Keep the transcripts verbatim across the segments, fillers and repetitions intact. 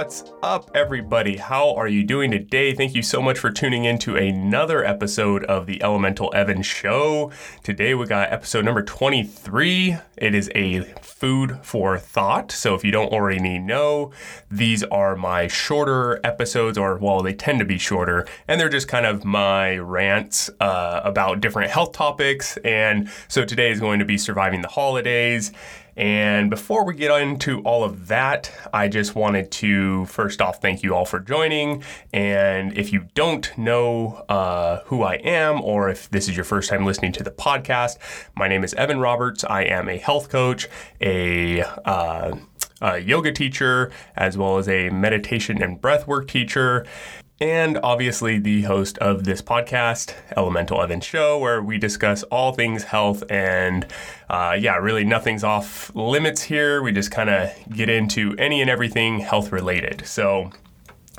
What's up, everybody? How are you doing today? Thank you so much for tuning in to another episode of the Elemental Evan Show. Today we got episode number twenty-three. It is a food for thought. So if you don't already know, these are my shorter episodes, or well, they tend to be shorter, and they're just kind of my rants uh, about different health topics. And so today is going to be surviving the holidays. And before we get into all of that, I just wanted to, first off, thank you all for joining. And if you don't know uh, who I am, or if this is your first time listening to the podcast, my name is Evan Roberts. I am a health coach, a... Uh, a yoga teacher, as well as a meditation and breathwork teacher, and obviously the host of this podcast, Elemental Evan Show, where we discuss all things health. And uh, yeah, really nothing's off limits here. We just kind of get into any and everything health related. So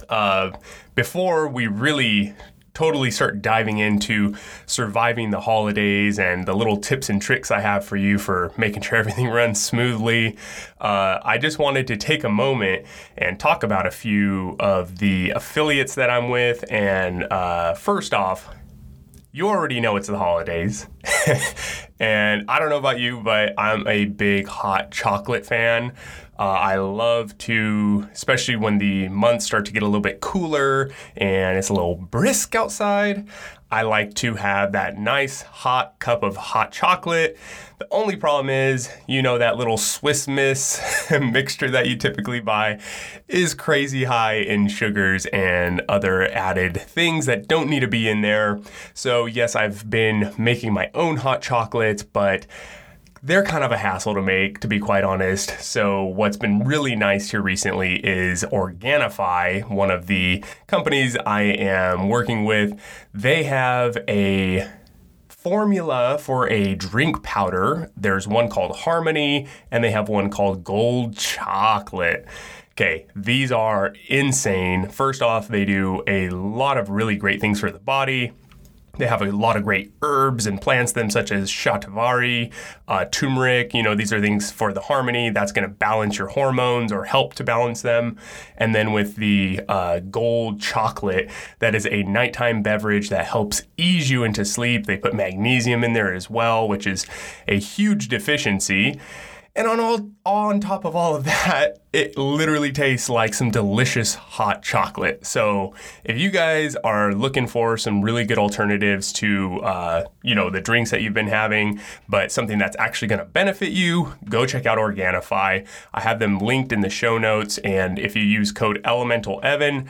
uh, before we really totally start diving into surviving the holidays and the little tips and tricks I have for you for making sure everything runs smoothly, Uh, I just wanted to take a moment and talk about a few of the affiliates that I'm with. And uh, first off, you already know it's the holidays. And I don't know about you, but I'm a big hot chocolate fan. Uh, I love to, especially when the months start to get a little bit cooler and it's a little brisk outside, I like to have that nice hot cup of hot chocolate. The only problem is, you know, that little Swiss Miss mixture that you typically buy is crazy high in sugars and other added things that don't need to be in there. So yes, I've been making my own hot chocolates, but they're kind of a hassle to make, to be quite honest. So what's been really nice here recently is Organifi, one of the companies I am working with. They have a formula for a drink powder. There's one called Harmony, and they have one called Gold Chocolate. Okay, these are insane. First off, they do a lot of really great things for the body. They have a lot of great herbs and plants, them such as shatavari, uh, turmeric. You know, these are things for the harmony. That's going to balance your hormones or help to balance them. And then with the uh, gold chocolate, that is a nighttime beverage that helps ease you into sleep. They put magnesium in there as well, which is a huge deficiency. And on all, on top of all of that, it literally tastes like some delicious hot chocolate. So if you guys are looking for some really good alternatives to, uh, you know, the drinks that you've been having, but something that's actually going to benefit you, go check out Organifi. I have them linked in the show notes. And if you use code Elemental Evan,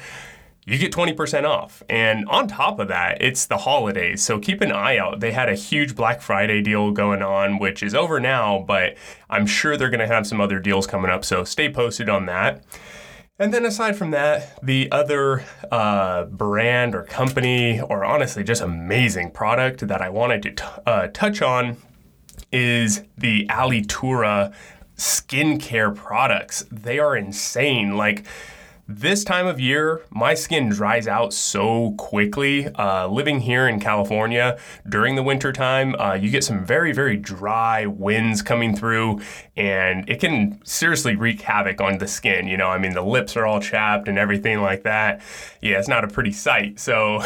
you get twenty percent off. And on top of that, it's the holidays, so keep an eye out. They had a huge Black Friday deal going on, which is over now, but I'm sure they're going to have some other deals coming up, so stay posted on that. And then aside from that, the other uh, brand or company, or honestly just amazing product that I wanted to t- uh, touch on is the Alitura skincare products. They are insane. Like, this time of year, my skin dries out so quickly. Uh, living here in California during the winter time, uh, you get some very, very dry winds coming through, and it can seriously wreak havoc on the skin. You know, I mean, the lips are all chapped and everything like that. Yeah, it's not a pretty sight. So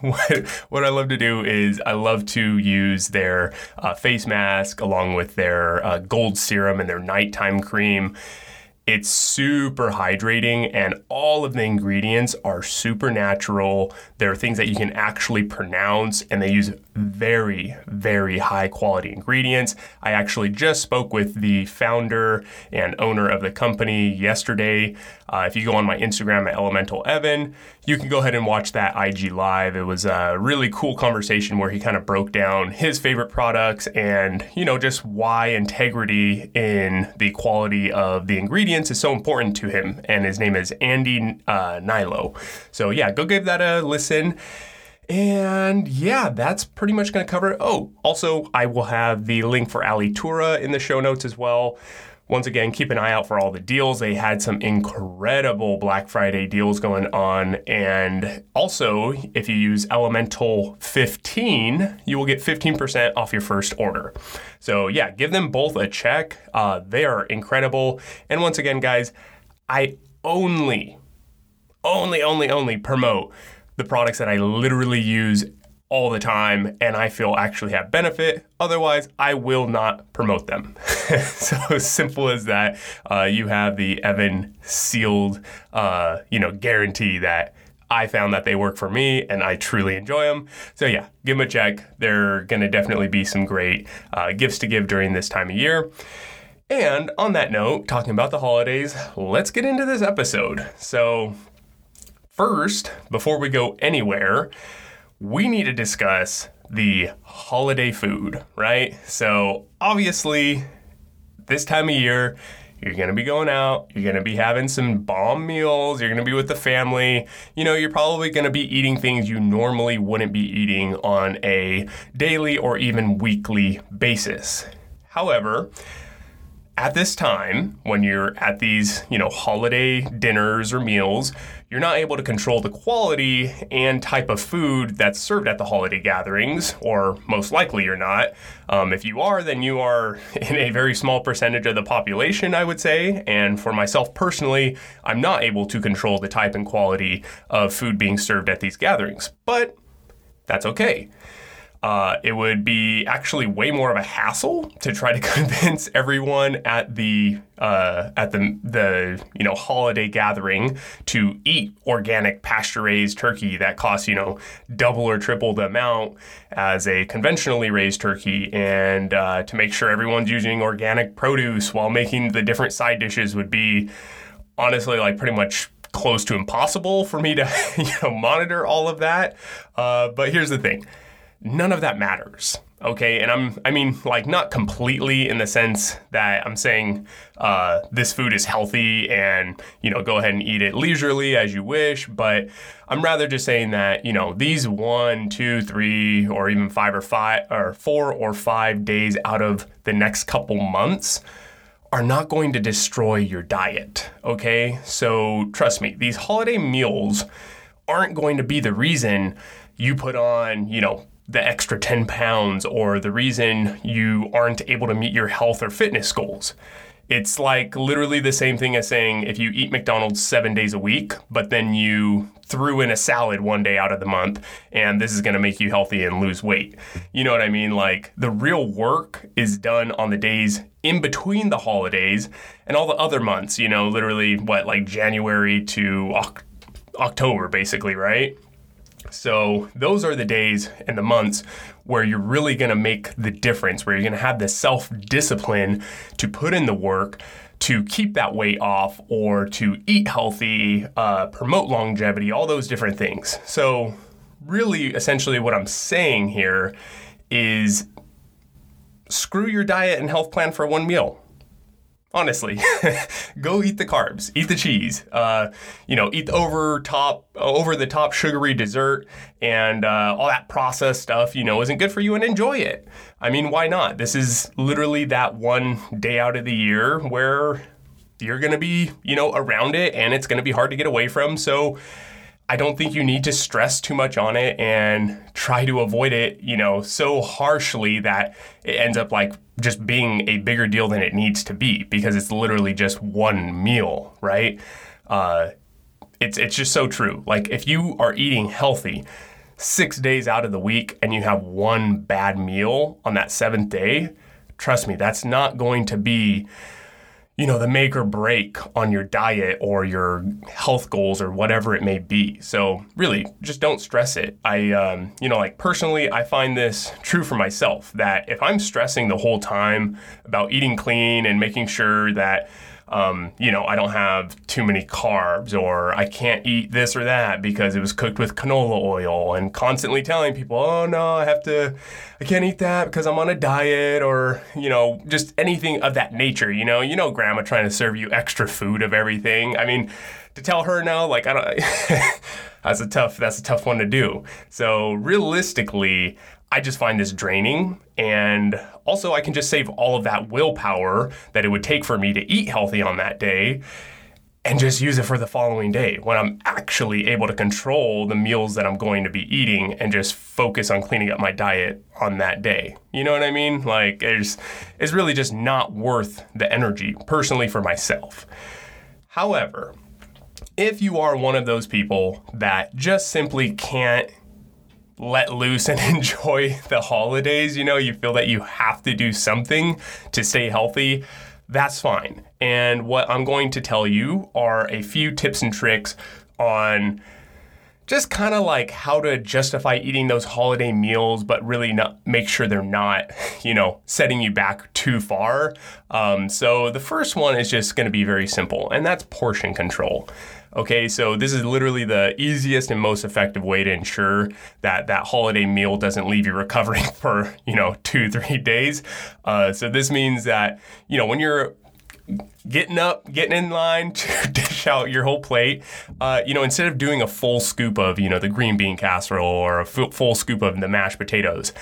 what, what I love to do is I love to use their uh, face mask along with their uh, gold serum and their nighttime cream. It's super hydrating, and all of the ingredients are super natural. There are things that you can actually pronounce, and they use very, very high quality ingredients. I actually just spoke with the founder and owner of the company yesterday. Uh, if you go on my Instagram at Elemental Evan, you can go ahead and watch that I G live. It was a really cool conversation where he kind of broke down his favorite products and, you know, just why integrity in the quality of the ingredients is so important to him, and his name is Andy uh, Nilo. So yeah, go give that a listen. And yeah, that's pretty much going to cover it. Oh, also, I will have the link for Alitura in the show notes as well. Once again, keep an eye out for all the deals. They had some incredible Black Friday deals going on. And also, if you use Elemental fifteen, you will get fifteen percent off your first order. So yeah, give them both a check. Uh, they are incredible. And once again, guys, I only, only, only, only promote the products that I literally use all the time and I feel actually have benefit. Otherwise, I will not promote them. So simple as that. Uh, you have the Evan sealed, uh, you know, guarantee that I found that they work for me and I truly enjoy them. So yeah, give them a check. There are going to definitely be some great uh, gifts to give during this time of year. And on that note, talking about the holidays, let's get into this episode. So first, before we go anywhere, we need to discuss the holiday food, right? So obviously, this time of year, you're going to be going out, you're going to be having some bomb meals, you're going to be with the family. You know, you're probably going to be eating things you normally wouldn't be eating on a daily or even weekly basis. However, at this time, when you're at these, you know, holiday dinners or meals, you're not able to control the quality and type of food that's served at the holiday gatherings, or most likely you're not. Um, if you are, then you are in a very small percentage of the population, I would say. And for myself personally, I'm not able to control the type and quality of food being served at these gatherings, but that's okay. Uh, it would be actually way more of a hassle to try to convince everyone at the uh, at the the you know holiday gathering to eat organic pasture-raised turkey that costs you know double or triple the amount as a conventionally raised turkey, and uh, to make sure everyone's using organic produce while making the different side dishes would be honestly like pretty much close to impossible for me to you know monitor all of that. Uh, but here's the thing. None of that matters, okay? And I'm, I mean, like not completely in the sense that I'm saying uh, this food is healthy and, you know, go ahead and eat it leisurely as you wish, but I'm rather just saying that, you know, these one, two, three, or even five or five, or four or five days out of the next couple months are not going to destroy your diet, okay? So trust me, these holiday meals aren't going to be the reason you put on, you know, the extra ten pounds or the reason you aren't able to meet your health or fitness goals. It's like literally the same thing as saying if you eat McDonald's seven days a week, but then you threw in a salad one day out of the month and this is going to make you healthy and lose weight. You know what I mean? Like the real work is done on the days in between the holidays and all the other months, you know, literally what, like January to October basically, right? So those are the days and the months where you're really going to make the difference, where you're going to have the self-discipline to put in the work, to keep that weight off, or to eat healthy, uh, promote longevity, all those different things. So really, essentially what I'm saying here is screw your diet and health plan for one meal. Honestly, go eat the carbs, eat the cheese, uh, you know, eat the over top, over the top sugary dessert and uh, all that processed stuff, you know, isn't good for you and enjoy it. I mean, why not? This is literally that one day out of the year where you're going to be, you know, around it and it's going to be hard to get away from. So I don't think you need to stress too much on it and try to avoid it, you know, so harshly that it ends up like just being a bigger deal than it needs to be because it's literally just one meal, right? Uh, it's it's just so true. Like if you are eating healthy six days out of the week and you have one bad meal on that seventh day, trust me, that's not going to be, you know, the make or break on your diet or your health goals or whatever it may be. So really, just don't stress it. I, um, you know, like personally, I find this true for myself that if I'm stressing the whole time about eating clean and making sure that, um, you know, I don't have too many carbs or I can't eat this or that because it was cooked with canola oil and constantly telling people, oh no, I have to, I can't eat that because I'm on a diet or, you know, just anything of that nature. You know, you know, grandma trying to serve you extra food of everything. I mean, to tell her no, like, I don't, that's a tough, that's a tough one to do. So realistically, I just find this draining, and also I can just save all of that willpower that it would take for me to eat healthy on that day and just use it for the following day when I'm actually able to control the meals that I'm going to be eating and just focus on cleaning up my diet on that day. You know what I mean? Like it's, it's really just not worth the energy personally for myself. However, if you are one of those people that just simply can't let loose and enjoy the holidays, you know, you feel that you have to do something to stay healthy, that's fine. And what I'm going to tell you are a few tips and tricks on just kind of like how to justify eating those holiday meals, but really not make sure they're not, you know, setting you back too far. Um, so the first one is just going to be very simple, and that's portion control. Okay, so this is literally the easiest and most effective way to ensure that that holiday meal doesn't leave you recovering for, you know, two, three days. Uh, so this means that, you know, when you're getting up, getting in line to dish out your whole plate, uh, you know, instead of doing a full scoop of, you know, the green bean casserole or a f- full scoop of the mashed potatoes,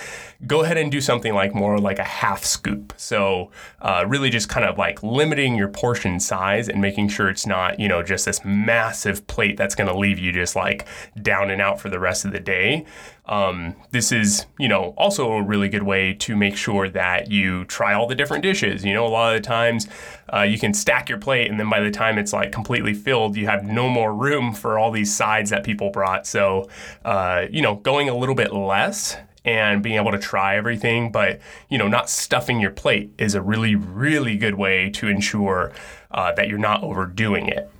go ahead and do something like more like a half scoop. So uh, really just kind of like limiting your portion size and making sure it's not, you know, just this massive plate that's going to leave you just like down and out for the rest of the day. Um, this is, you know, also a really good way to make sure that you try all the different dishes. You know, a lot of the times uh, you can stack your plate, and then by the time it's like completely filled, you have no more room for all these sides that people brought. So, uh, you know, going a little bit less and being able to try everything, but, you know, not stuffing your plate is a really, really good way to ensure uh, that you're not overdoing it.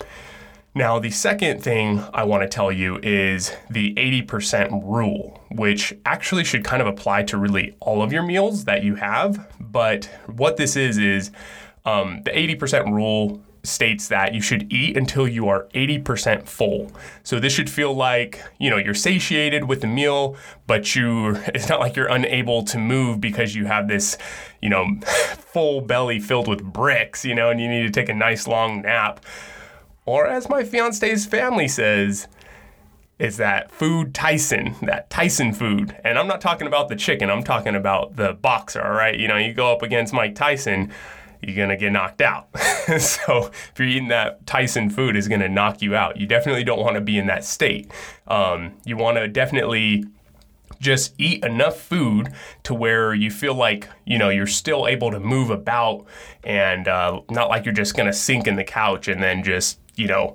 Now, the second thing I want to tell you is the eighty percent rule, which actually should kind of apply to really all of your meals that you have. But what this is, is um, the eighty percent rule states that you should eat until you are eighty percent full. So this should feel like, you know, you're satiated with the meal, but you it's not like you're unable to move because you have this, you know, full belly filled with bricks, you know, and you need to take a nice long nap. Or as my fiance's family says, is that food Tyson, that Tyson food. And I'm not talking about the chicken, I'm talking about the boxer, all right? You know, you go up against Mike Tyson, you're gonna get knocked out. So if you're eating that Tyson food, it's gonna knock you out. You definitely don't wanna be in that state. Um, you wanna definitely just eat enough food to where you feel like, you know, you're still able to move about and uh, not like you're just gonna sink in the couch and then just, you know,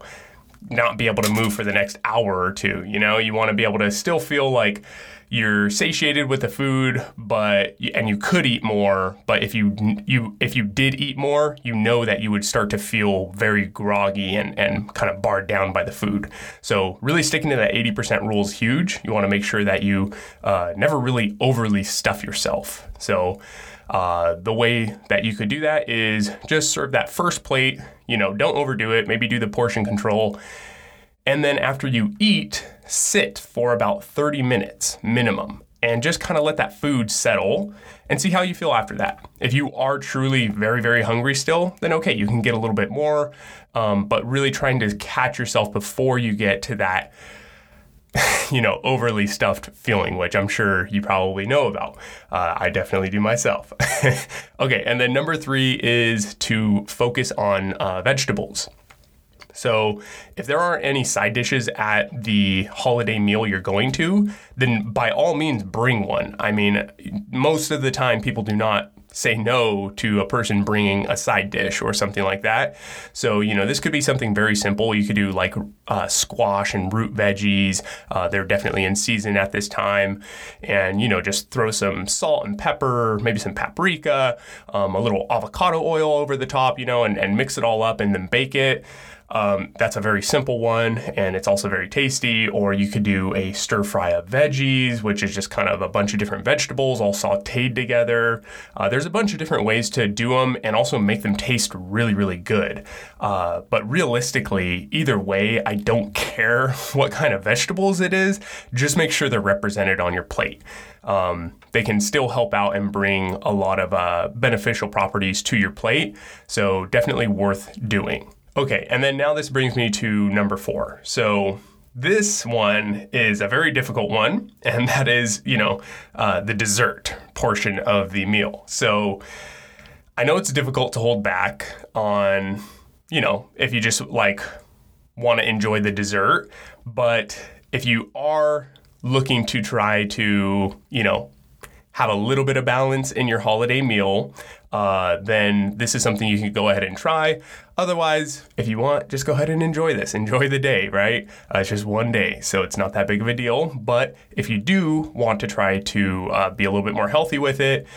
not be able to move for the next hour or two. You know, you wanna be able to still feel like you're satiated with the food, but and you could eat more. But if you you if you did eat more, you know that you would start to feel very groggy and, and kind of barred down by the food. So really sticking to that eighty percent rule is huge. You want to make sure that you uh, never really overly stuff yourself. So uh, the way that you could do that is just serve that first plate. You know, don't overdo it. Maybe do the portion control. And then after you eat, sit for about thirty minutes minimum and just kind of let that food settle and see how you feel after that. If you are truly very, very hungry still, then okay, you can get a little bit more, um, but really trying to catch yourself before you get to that, you know, overly stuffed feeling, which I'm sure you probably know about. Uh, I definitely do myself. Okay, and then number three is to focus on uh, vegetables. So if there aren't any side dishes at the holiday meal you're going to, then by all means, bring one. I mean, most of the time, people do not say no to a person bringing a side dish or something like that. So, you know, this could be something very simple. You could do like uh, squash and root veggies. Uh, they're definitely in season at this time. And, you know, just throw some salt and pepper, maybe some paprika, um, a little avocado oil over the top, you know, and, and mix it all up and then bake it. Um, that's a very simple one, and it's also very tasty. Or you could do a stir fry of veggies, which is just kind of a bunch of different vegetables all sauteed together. Uh, there's a bunch of different ways to do them and also make them taste really, really good. Uh, but realistically, either way, I don't care what kind of vegetables it is. Just make sure they're represented on your plate. Um, they can still help out and bring a lot of uh, beneficial properties to your plate. So definitely worth doing. Okay, and then now this brings me to number four. So this one is a very difficult one, and that is, you know, uh, the dessert portion of the meal. So I know it's difficult to hold back on, you know, if you just like want to enjoy the dessert, but if you are looking to try to, you know, have a little bit of balance in your holiday meal, uh, then this is something you can go ahead and try. Otherwise, if you want, just go ahead and enjoy this. Enjoy the day, right? Uh, it's just one day, so it's not that big of a deal. But if you do want to try to uh, be a little bit more healthy with it,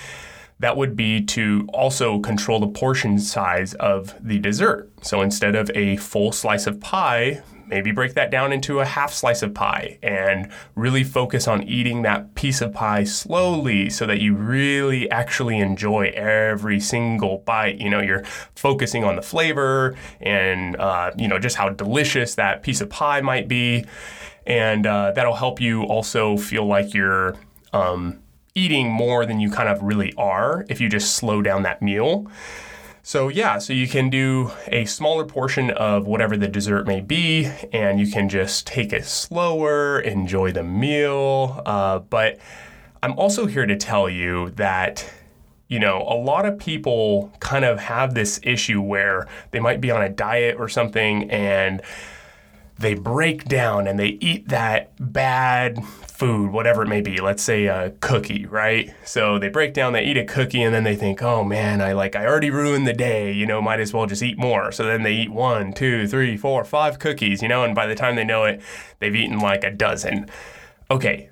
that would be to also control the portion size of the dessert. So instead of a full slice of pie, maybe break that down into a half slice of pie and really focus on eating that piece of pie slowly so that you really actually enjoy every single bite. You know, you're focusing on the flavor and, uh, you know, just how delicious that piece of pie might be. And uh, that'll help you also feel like you're um, eating more than you kind of really are if you just slow down that meal. So yeah, so you can do a smaller portion of whatever the dessert may be, and you can just take it slower, enjoy the meal. Uh, but I'm also here to tell you that, you know, a lot of people kind of have this issue where they might be on a diet or something, and they break down and they eat that bad food, whatever it may be, let's say a cookie, right? So they break down, they eat a cookie, and then they think, oh man, I like, I already ruined the day, you know, might as well just eat more. So then they eat one, two, three, four, five cookies, you know, and by the time they know it, they've eaten like a dozen. Okay.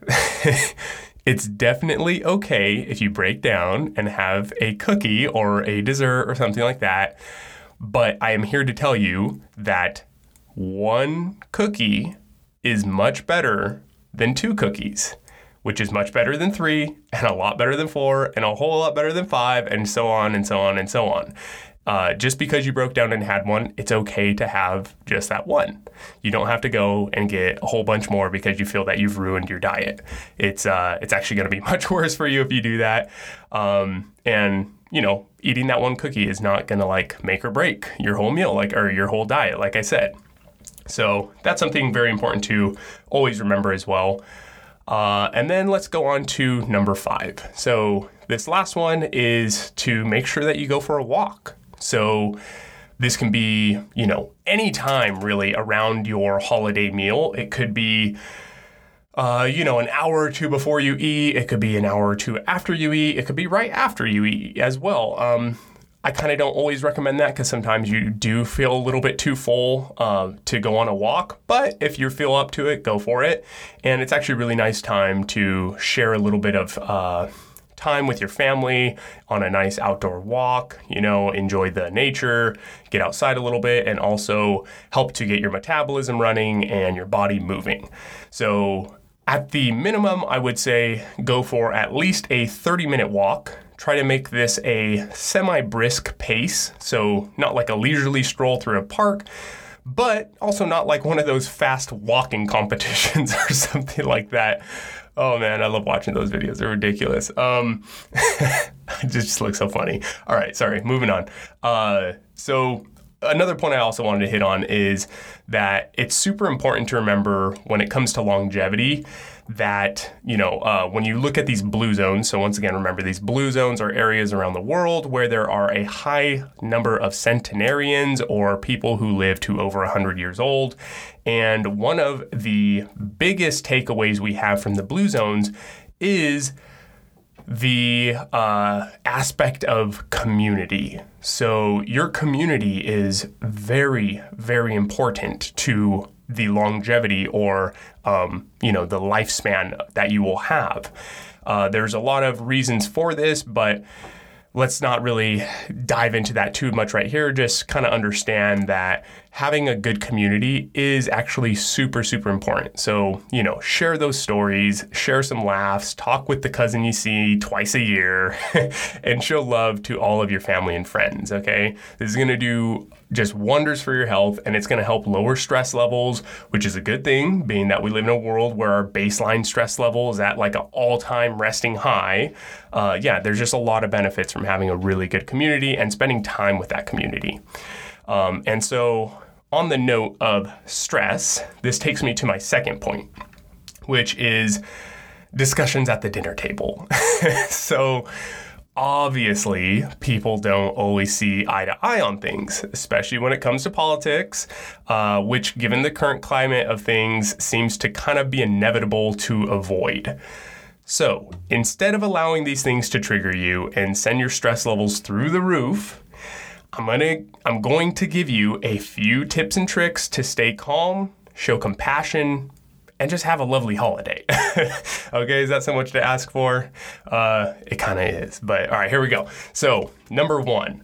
It's definitely okay if you break down and have a cookie or a dessert or something like that. But I am here to tell you that one cookie is much better than two cookies, which is much better than three, and a lot better than four, and a whole lot better than five, and so on and so on and so on. Uh, just because you broke down and had one, it's okay to have just that one. You don't have to go and get a whole bunch more because you feel that you've ruined your diet. It's uh, it's actually going to be much worse for you if you do that. Um, and you know, eating that one cookie is not going to like make or break your whole meal, like or your whole diet, like I said. So that's something very important to always remember as well. Uh, and then let's go on to number five. So this last one is to make sure that you go for a walk. So this can be, you know, any time really around your holiday meal. It could be, uh, you know, an hour or two before you eat. It could be an hour or two after you eat. It could be right after you eat as well. Um, I kind of don't always recommend that because sometimes you do feel a little bit too full uh, to go on a walk. But if you feel up to it, go for it. And it's actually a really nice time to share a little bit of uh, time with your family on a nice outdoor walk, you know, enjoy the nature, get outside a little bit, and also help to get your metabolism running and your body moving. So at the minimum, I would say go for at least a thirty minute walk. Try to make this a semi-brisk pace, so not like a leisurely stroll through a park, but also not like one of those fast walking competitions or something like that. Oh man, I love watching those videos. They're ridiculous. Um, it just looks so funny. All right, sorry, moving on. Uh, so another point I also wanted to hit on is that it's super important to remember when it comes to longevity that, you know, uh, when you look at these blue zones, so once again, remember these blue zones are areas around the world where there are a high number of centenarians or people who live to over one hundred years old. And one of the biggest takeaways we have from the blue zones is the uh, aspect of community. So your community is very, very important to the longevity or, um, you know, the lifespan that you will have. Uh, there's a lot of reasons for this, but let's not really dive into that too much right here. Just kind of understand that having a good community is actually super, super important. So, you know, share those stories, share some laughs, talk with the cousin you see twice a year, and show love to all of your family and friends, okay? This is going to do just wonders for your health, and it's going to help lower stress levels, which is a good thing, being that we live in a world where our baseline stress level is at like an all-time resting high. Uh, yeah, there's just a lot of benefits from having a really good community and spending time with that community. Um, and so on the note of stress, this takes me to my second point, which is discussions at the dinner table. So obviously, people don't always see eye to eye on things, especially when it comes to politics, uh, which given the current climate of things seems to kind of be inevitable to avoid. So instead of allowing these things to trigger you and send your stress levels through the roof, I'm gonna, I'm going to give you a few tips and tricks to stay calm, show compassion, and just have a lovely holiday. Okay, is that so much to ask for? Uh, it kind of is, but all right, here we go. So number one,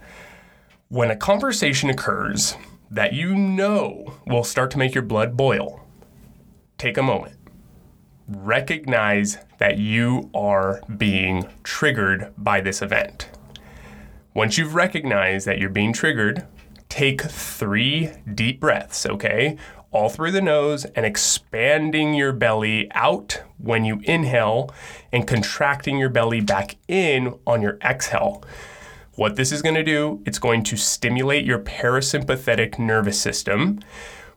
when a conversation occurs that you know will start to make your blood boil, take a moment. Recognize that you are being triggered by this event. Once you've recognized that you're being triggered, take three deep breaths, okay? All through the nose and expanding your belly out when you inhale and contracting your belly back in on your exhale. What this is going to do, it's going to stimulate your parasympathetic nervous system,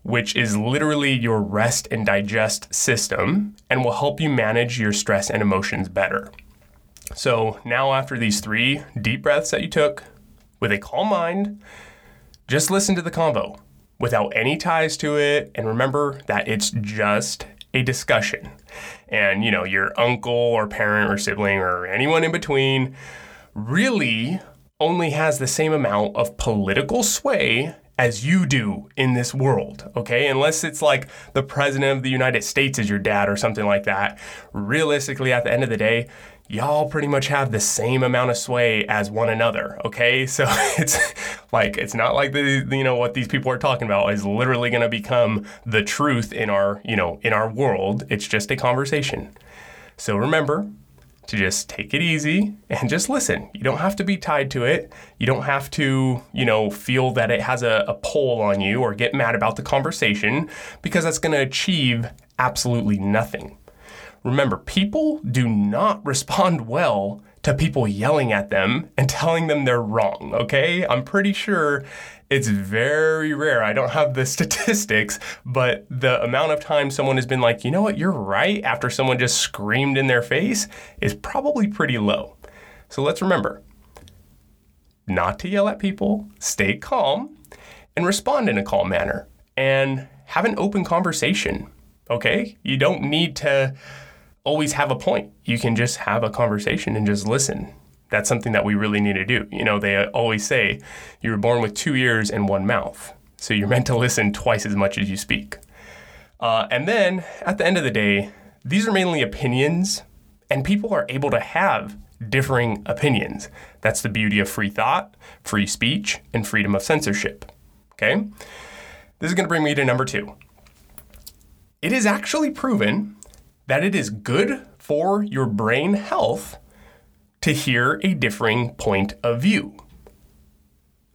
which is literally your rest and digest system, and will help you manage your stress and emotions better. So now after these three deep breaths that you took, with a calm mind, just listen to the convo without any ties to it, and remember that it's just a discussion. And you know, your uncle or parent or sibling or anyone in between really only has the same amount of political sway as you do in this world, okay? Unless it's like the president of the United States is your dad or something like that. Realistically, at the end of the day, y'all pretty much have the same amount of sway as one another, okay? So it's like, it's not like the, you know, what these people are talking about is literally gonna become the truth in our, you know, in our world. It's just a conversation. So remember, to just take it easy and just listen. You don't have to be tied to it. You don't have to, you know, feel that it has a, a pull on you or get mad about the conversation, because that's going to achieve absolutely nothing. Remember, people do not respond well to people yelling at them and telling them they're wrong, okay? I'm pretty sure it's very rare. I don't have the statistics, but the amount of time someone has been like, you know what, you're right, after someone just screamed in their face is probably pretty low. So let's remember not to yell at people, stay calm, and respond in a calm manner, and have an open conversation, okay? You don't need to always have a point. You can just have a conversation and just listen. That's something that we really need to do. You know, they always say you were born with two ears and one mouth, so you're meant to listen twice as much as you speak. Uh, and then at the end of the day, these are mainly opinions, and people are able to have differing opinions. That's the beauty of free thought, free speech, and freedom of censorship, okay? This is gonna bring me to number two. It is actually proven that it is good for your brain health to hear a differing point of view.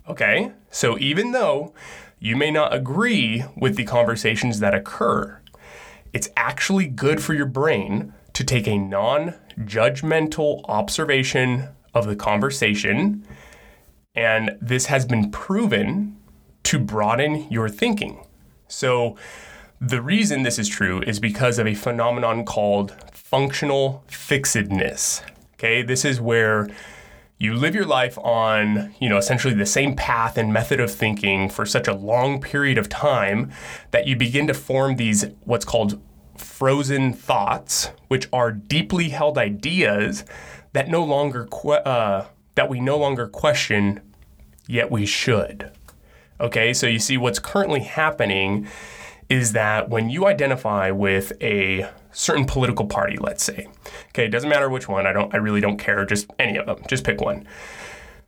Okay, so even though you may not agree with the conversations that occur, it's actually good for your brain to take a non-judgmental observation of the conversation, and this has been proven to broaden your thinking. So the reason this is true is because of a phenomenon called functional fixedness. Okay, this is where you live your life on, you know, essentially the same path and method of thinking for such a long period of time that you begin to form these what's called frozen thoughts, which are deeply held ideas that no longer que- uh, that we no longer question, yet we should. Okay, so you see what's currently happening is that when you identify with a certain political party, let's say, okay, it doesn't matter which one, I don't, I really don't care, just any of them, just pick one.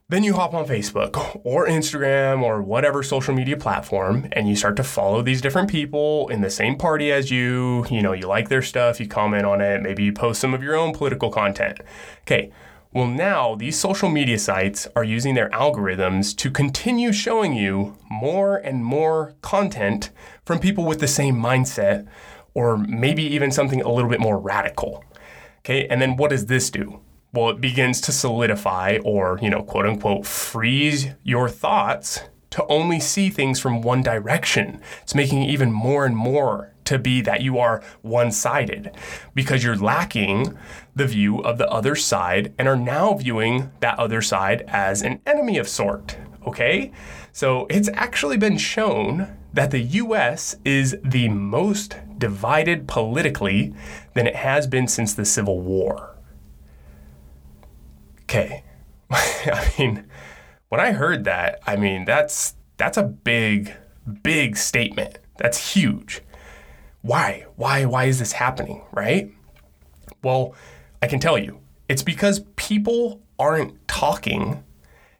Then you hop on Facebook or Instagram or whatever social media platform, and you start to follow these different people in the same party as you, you know, you like their stuff, you comment on it, maybe you post some of your own political content. Okay, well now these social media sites are using their algorithms to continue showing you more and more content from people with the same mindset, or maybe even something a little bit more radical, okay? And then what does this do? Well, it begins to solidify, or, you know, quote unquote, freeze your thoughts to only see things from one direction. It's making it even more and more to be that you are one-sided, because you're lacking the view of the other side and are now viewing that other side as an enemy of sort, okay? So it's actually been shown that the U S is the most divided politically than it has been since the Civil War. okay. I mean, when I heard that, I mean, that's that's a big, big statement. That's huge. Why? Why? Why is this happening, right? Well, I can tell you, it's because people aren't talking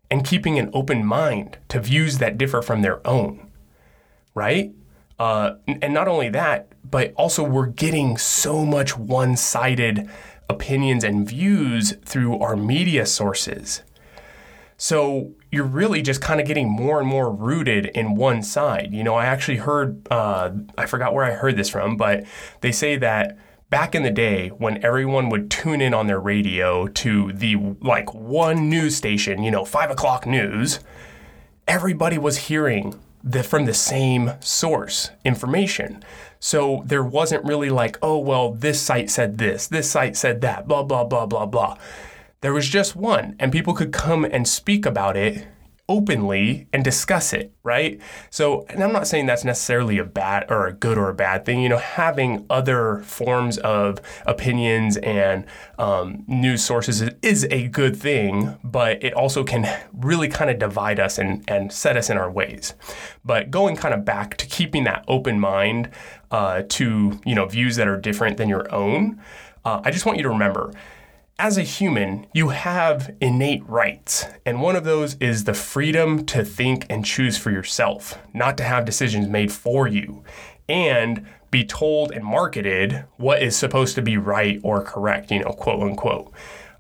and keeping an open mind to views that differ from their own, right? Uh, and not only that, but also we're getting so much one-sided opinions and views through our media sources. So you're really just kind of getting more and more rooted in one side. You know, I actually heard, uh, I forgot where I heard this from, but they say that back in the day when everyone would tune in on their radio to the like one news station, you know, five o'clock news, everybody was hearing the, from the same source information. So there wasn't really like, oh, well, this site said this, this site said that, blah, blah, blah, blah, blah. There was just one, and people could come and speak about it openly and discuss it, right? So, and I'm not saying that's necessarily a bad or a good or a bad thing, you know, having other forms of opinions and um, news sources is a good thing, but it also can really kind of divide us and, and set us in our ways. But going kind of back to keeping that open mind uh, to, you know, views that are different than your own, uh, I just want you to remember, as a human, you have innate rights, and one of those is the freedom to think and choose for yourself, not to have decisions made for you, and be told and marketed what is supposed to be right or correct, you know, quote unquote.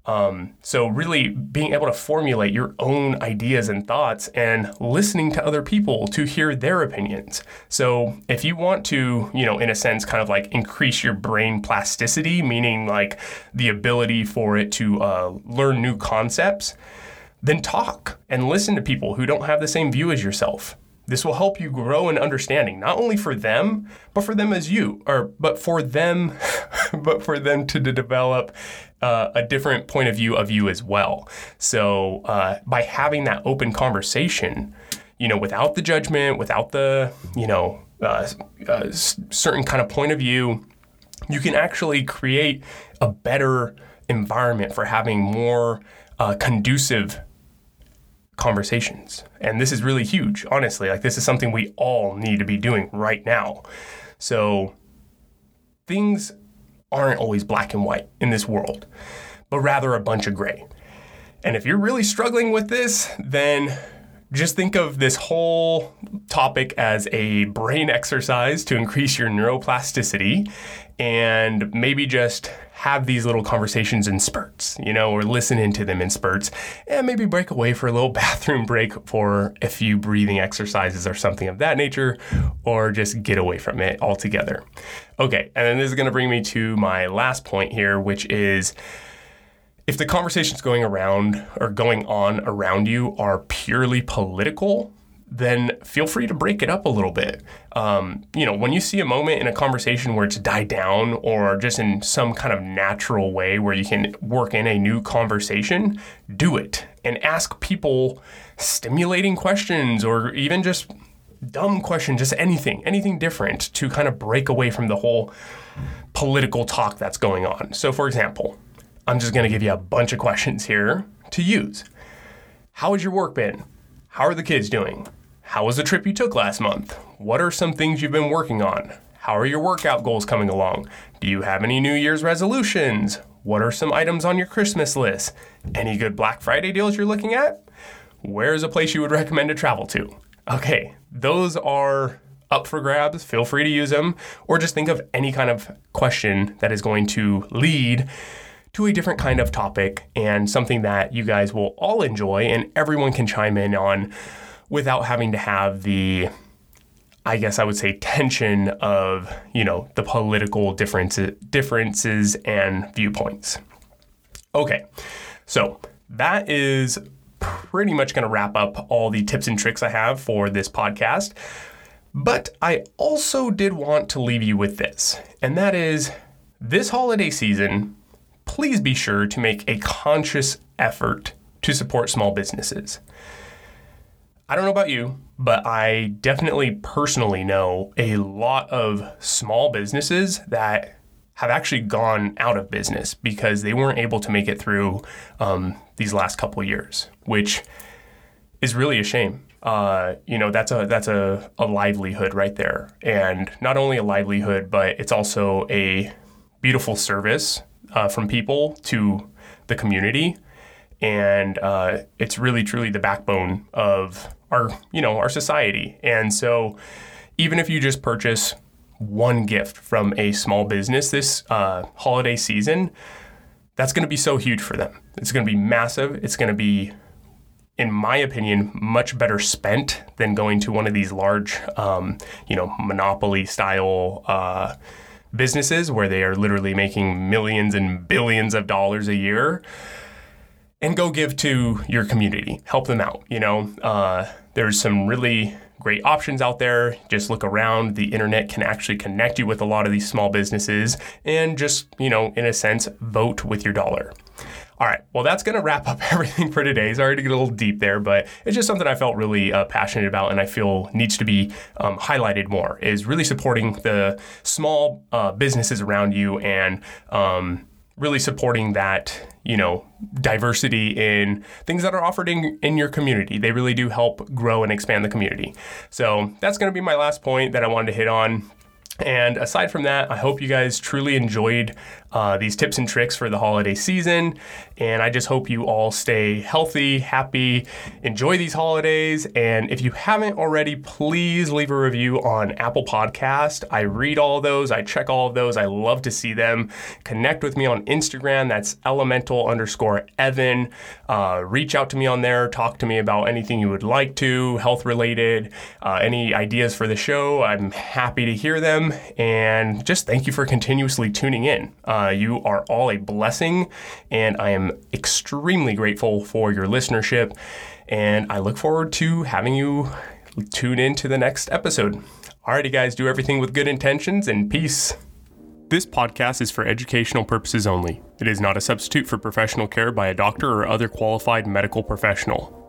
Um, so really being able to formulate your own ideas and thoughts and listening to other people to hear their opinions. So if you want to, you know, in a sense, kind of like increase your brain plasticity, meaning like the ability for it to uh, learn new concepts, then talk and listen to people who don't have the same view as yourself. This will help you grow in understanding, not only for them, but for them as you, or but for them, but for them to, to develop uh, a different point of view of you as well. So uh, by having that open conversation, you know, without the judgment, without the, you know, uh, uh, certain kind of point of view, you can actually create a better environment for having more uh, conducive conversations. And this is really huge, honestly. Like, this is something we all need to be doing right now. So things aren't always black and white in this world, but rather a bunch of gray. And if you're really struggling with this, then just think of this whole topic as a brain exercise to increase your neuroplasticity, and maybe just have these little conversations in spurts, you know, or listen into them in spurts, and maybe break away for a little bathroom break for a few breathing exercises or something of that nature, or just get away from it altogether. Okay, and then this is going to bring me to my last point here, which is, if the conversations going around or going on around you are purely political, then feel free to break it up a little bit. Um, you know, when you see a moment in a conversation where it's died down, or just in some kind of natural way where you can work in a new conversation, do it and ask people stimulating questions, or even just dumb questions, just anything, anything different to kind of break away from the whole political talk that's going on. So, for example, I'm just going to give you a bunch of questions here to use. How has your work been? How are the kids doing? How was the trip you took last month? What are some things you've been working on? How are your workout goals coming along? Do you have any New Year's resolutions? What are some items on your Christmas list? Any good Black Friday deals you're looking at? Where's a place you would recommend to travel to? Okay, those are up for grabs. Feel free to use them, or just think of any kind of question that is going to lead to a different kind of topic, and something that you guys will all enjoy and everyone can chime in on without having to have the, I guess I would say, tension of, you know, the political differences, differences and viewpoints. Okay, so that is pretty much going to wrap up all the tips and tricks I have for this podcast. But I also did want to leave you with this, and that is, this holiday season, please be sure to make a conscious effort to support small businesses. I don't know about you, but I definitely personally know a lot of small businesses that have actually gone out of business because they weren't able to make it through um, these last couple of years, which is really a shame. Uh, you know, that's a that's a, a livelihood right there. And not only a livelihood, but it's also a beautiful service uh, from people to the community. And uh, it's really, truly the backbone of our, you know, our society. And so even if you just purchase one gift from a small business this uh, holiday season, that's going to be so huge for them. It's going to be massive. It's going to be, in my opinion, much better spent than going to one of these large, um, you know, monopoly style uh, businesses where they are literally making millions and billions of dollars a year. And go give to your community, help them out. You know, uh, there's some really great options out there. Just look around. The internet can actually connect you with a lot of these small businesses and just, you know, in a sense, vote with your dollar. All right. Well, that's going to wrap up everything for today. Sorry to get a little deep there, but it's just something I felt really uh, passionate about and I feel needs to be um, highlighted more, is really supporting the small uh, businesses around you and um, really supporting that, you know, diversity in things that are offered in, in your community. They really do help grow and expand the community. So that's going to be my last point that I wanted to hit on. And aside from that, I hope you guys truly enjoyed uh, these tips and tricks for the holiday season. And I just hope you all stay healthy, happy, enjoy these holidays. And if you haven't already, please leave a review on Apple Podcast. I read all those. I check all of those. I love to see them. Connect with me on Instagram. That's elemental underscore Evan. Uh, reach out to me on there. Talk to me about anything you would like to, health related, uh, any ideas for the show. I'm happy to hear them. And just thank you for continuously tuning in. Uh, you are all a blessing, and I am extremely grateful for your listenership. And I look forward to having you tune in to the next episode. Alrighty, guys, do everything with good intentions and peace. This podcast is for educational purposes only. It is not a substitute for professional care by a doctor or other qualified medical professional.